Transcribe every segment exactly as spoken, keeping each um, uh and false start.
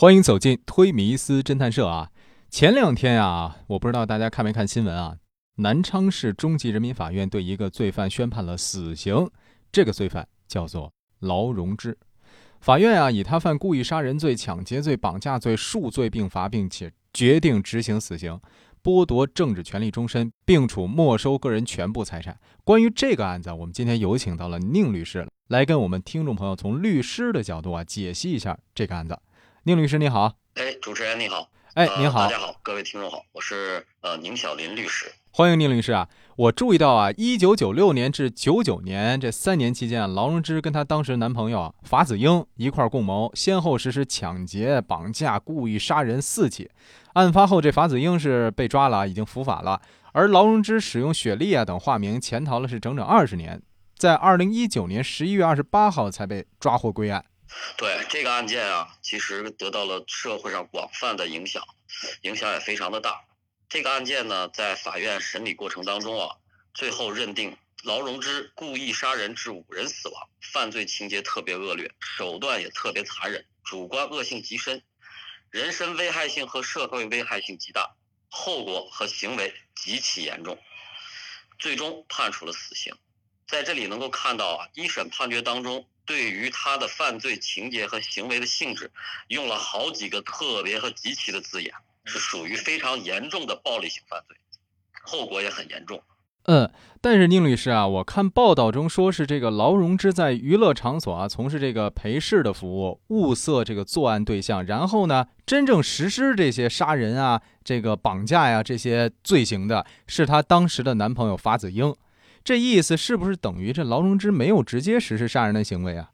欢迎走进推迷思侦探社啊！前两天啊，我不知道大家看没看新闻啊，南昌市中级人民法院对一个罪犯宣判了死刑，这个罪犯叫做劳荣枝。法院啊，以他犯故意杀人罪、抢劫罪、绑架罪数罪并罚，并且决定执行死刑，剥夺政治权利终身，并处没收个人全部财产。关于这个案子，我们今天有请到了宁律师来跟我们听众朋友从律师的角度啊解析一下这个案子。宁律师你好。哎，主持人你好。哎，您好、呃、大家好，各位听众好，我是呃宁小林律师。欢迎宁律师啊！我注意到啊，一九九六年至九九年这三年期间啊，劳荣枝跟她当时男朋友法子英一块共谋，先后实施抢劫、绑架、故意杀人四起。案发后，这法子英是被抓了，已经伏法了，而劳荣枝使用雪莉啊等化名潜逃了是整整二十年，在二零一九年十一月二十八号才被抓获归案。对这个案件啊，其实得到了社会上广泛的影响，影响也非常的大。这个案件呢，在法院审理过程当中啊，最后认定劳荣枝故意杀人致五人死亡，犯罪情节特别恶劣，手段也特别残忍，主观恶性极深，人身危害性和社会危害性极大，后果和行为极其严重，最终判处了死刑。在这里能够看到啊，一审判决当中对于他的犯罪情节和行为的性质用了好几个特别和极其的字眼，是属于非常严重的暴力性犯罪，后果也很严重。嗯，但是宁律师啊，我看报道中说是这个劳荣枝在娱乐场所啊从事这个陪侍的服务，物色这个作案对象，然后呢真正实施这些杀人啊、这个绑架呀、啊、这些罪行的是他当时的男朋友法子英。这意思是不是等于这劳荣枝没有直接实施杀人的行为啊？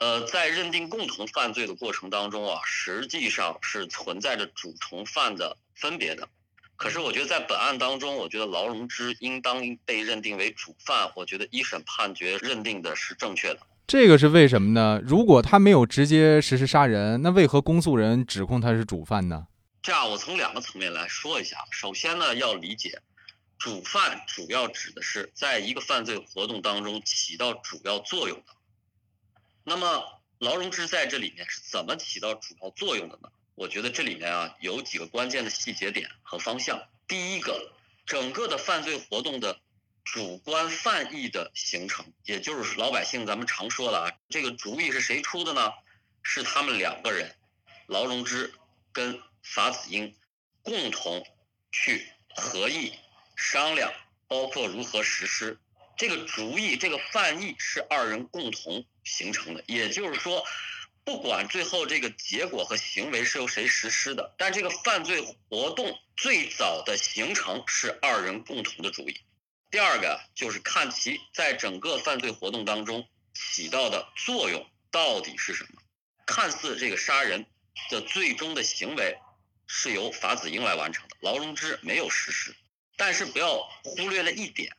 呃，在认定共同犯罪的过程当中啊，实际上是存在着主从犯的分别的。可是我觉得在本案当中，我觉得劳荣枝应当被认定为主犯，我觉得一审判决认定的是正确的。这个是为什么呢？如果他没有直接实施杀人，那为何公诉人指控他是主犯呢？这样，我从两个层面来说一下。首先呢，要理解主犯主要指的是在一个犯罪活动当中起到主要作用的。那么劳荣枝在这里面是怎么起到主要作用的呢？我觉得这里面啊有几个关键的细节点和方向。第一个，整个的犯罪活动的主观犯意的形成，也就是老百姓咱们常说的啊，这个主意是谁出的呢？是他们两个人，劳荣枝跟法子英共同去合意商量，包括如何实施，这个主意这个犯意是二人共同形成的。也就是说，不管最后这个结果和行为是由谁实施的，但这个犯罪活动最早的形成是二人共同的主意。第二个就是看其在整个犯罪活动当中起到的作用到底是什么。看似这个杀人的最终的行为是由法子英来完成的，劳荣枝没有实施，但是不要忽略了一点，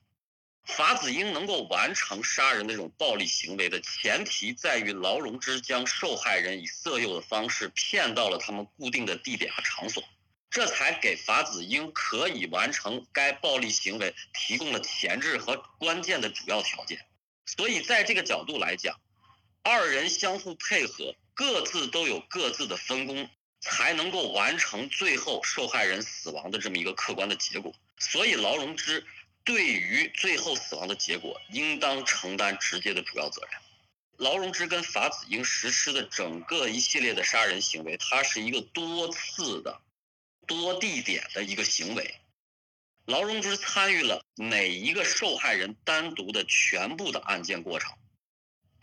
法子英能够完成杀人的这种暴力行为的前提在于劳荣枝将受害人以色诱的方式骗到了他们固定的地点和场所，这才给法子英可以完成该暴力行为提供了前置和关键的主要条件。所以在这个角度来讲，二人相互配合，各自都有各自的分工，才能够完成最后受害人死亡的这么一个客观的结果。所以劳荣枝对于最后死亡的结果应当承担直接的主要责任。劳荣枝跟法子英实施的整个一系列的杀人行为，它是一个多次的多地点的一个行为，劳荣枝参与了每一个受害人单独的全部的案件过程。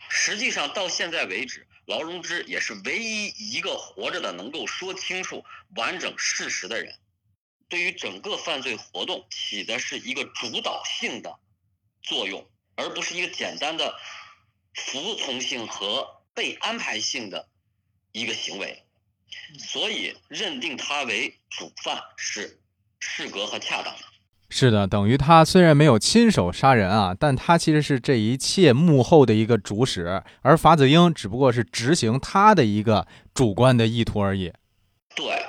实际上到现在为止，劳荣枝也是唯一一个活着的能够说清楚完整事实的人，对于整个犯罪活动起的是一个主导性的作用，而不是一个简单的服从性和被安排性的一个行为。所以认定他为主犯是适格和恰当的。是的，等于他虽然没有亲手杀人啊，但他其实是这一切幕后的一个主使，而法子英只不过是执行他的一个主观的意图而已。对，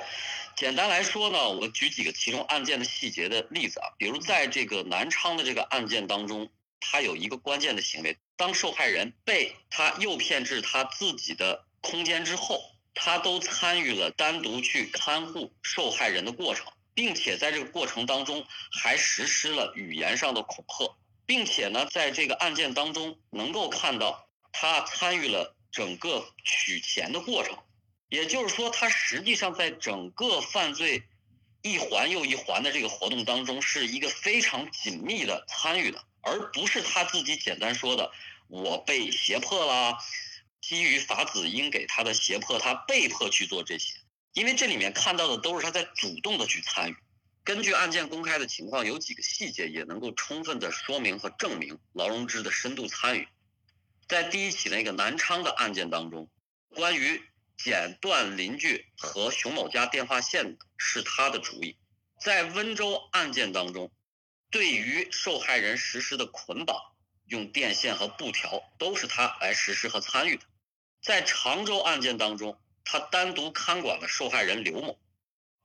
简单来说呢，我举几个其中案件的细节的例子啊，比如在这个南昌的这个案件当中，他有一个关键的行为，当受害人被他诱骗至他自己的空间之后，他都参与了单独去看护受害人的过程，并且在这个过程当中还实施了语言上的恐吓，并且呢，在这个案件当中能够看到他参与了整个取钱的过程，也就是说，他实际上在整个犯罪一环又一环的这个活动当中是一个非常紧密的参与的，而不是他自己简单说的我被胁迫啦，基于法子应给他的胁迫，他被迫去做这些，因为这里面看到的都是他在主动的去参与。根据案件公开的情况，有几个细节也能够充分的说明和证明劳荣枝的深度参与。在第一起那个南昌的案件当中，关于剪断邻居和熊某家电话线是他的主意。在温州案件当中，对于受害人实施的捆绑，用电线和布条都是他来实施和参与的。在常州案件当中，他单独看管了受害人刘某，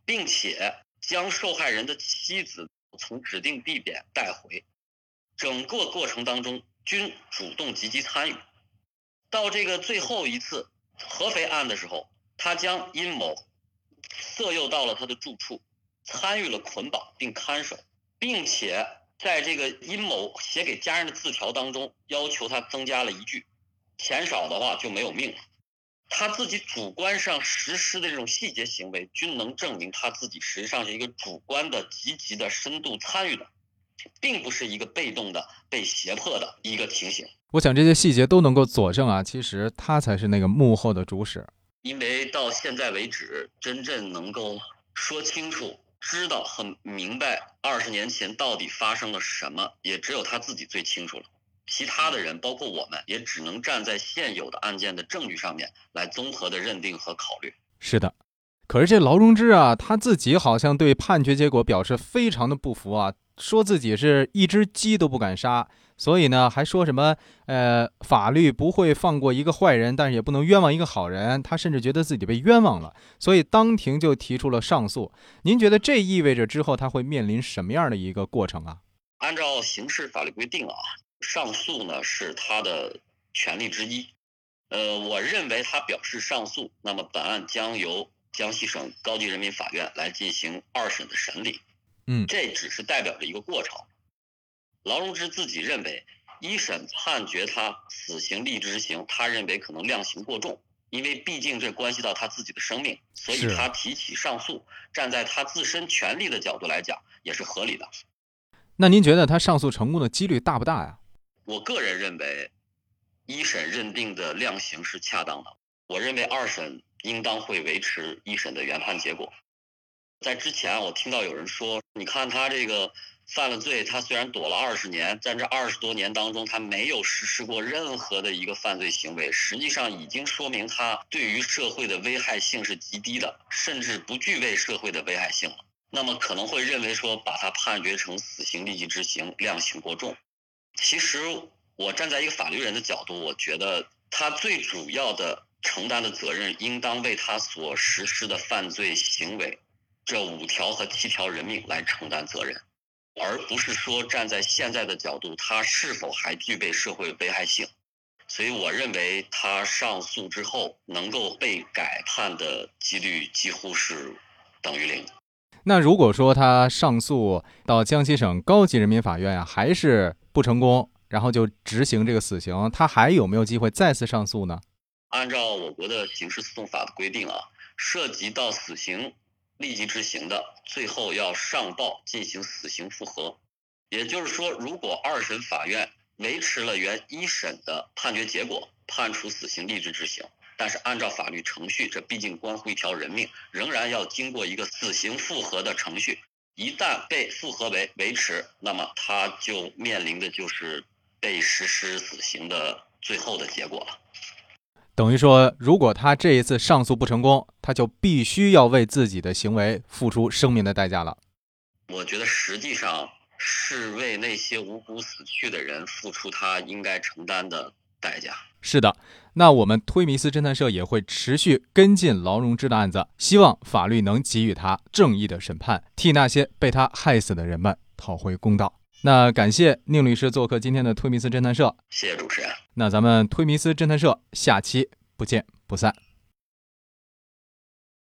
并且将受害人的妻子从指定地点带回，整个过程当中均主动积极参与。到这个最后一次合肥案的时候，他将殷某色诱到了他的住处，参与了捆绑并看守，并且在这个殷某写给家人的字条当中要求他增加了一句，钱少的话就没有命了。他自己主观上实施的这种细节行为均能证明他自己实际上是一个主观的积极的深度参与的，并不是一个被动的被胁迫的一个情形。我想这些细节都能够佐证啊，其实他才是那个幕后的主使。因为到现在为止，真正能够说清楚知道很明白二十年前到底发生了什么，也只有他自己最清楚了。其他的人包括我们也只能站在现有的案件的证据上面来综合的认定和考虑。是的，可是这劳荣枝啊，他自己好像对判决结果表示非常的不服啊，说自己是一只鸡都不敢杀，所以呢还说什么呃法律不会放过一个坏人，但是也不能冤枉一个好人，他甚至觉得自己被冤枉了，所以当庭就提出了上诉。您觉得这意味着之后他会面临什么样的一个过程啊？按照刑事法律规定啊，上诉呢是他的权利之一，呃，我认为他表示上诉，那么本案将由江西省高级人民法院来进行二审的审理。嗯，这只是代表着一个过程。劳荣枝自己认为，一审判决他死刑立即执行，他认为可能量刑过重，因为毕竟这关系到他自己的生命，所以他提起上诉，站在他自身权利的角度来讲，也是合理的。那您觉得他上诉成功的几率大不大呀？我个人认为，一审认定的量刑是恰当的。我认为二审应当会维持一审的原判结果。在之前我听到有人说，你看他这个犯了罪，他虽然躲了二十年，在这二十多年当中他没有实施过任何的一个犯罪行为，实际上已经说明他对于社会的危害性是极低的，甚至不具备社会的危害性了。那么可能会认为说，把他判决成死刑立即执行，量刑过重。其实我站在一个法律人的角度，我觉得他最主要的承担的责任应当为他所实施的犯罪行为这五条和七条人命来承担责任，而不是说站在现在的角度他是否还具备社会危害性。所以我认为他上诉之后能够被改判的几率几乎是等于零。那如果说他上诉到江西省高级人民法院啊，还是不成功，然后就执行这个死刑，他还有没有机会再次上诉呢？按照我国的刑事诉讼法的规定啊，涉及到死刑立即执行的，最后要上报进行死刑复核。也就是说，如果二审法院维持了原一审的判决结果，判处死刑立即执行，但是按照法律程序，这毕竟关乎一条人命，仍然要经过一个死刑复核的程序。一旦被复核为维持，那么他就面临的就是被实施死刑的最后的结果了。等于说，如果他这一次上诉不成功，他就必须要为自己的行为付出生命的代价了。我觉得实际上是为那些无辜死去的人付出他应该承担的代价。是的，那我们推迷思侦探社也会持续跟进劳荣枝的案子，希望法律能给予他正义的审判，替那些被他害死的人们讨回公道。那感谢宁律师做客今天的推迷思侦探社。谢谢主持人。那咱们推迷思侦探社下期不见不散。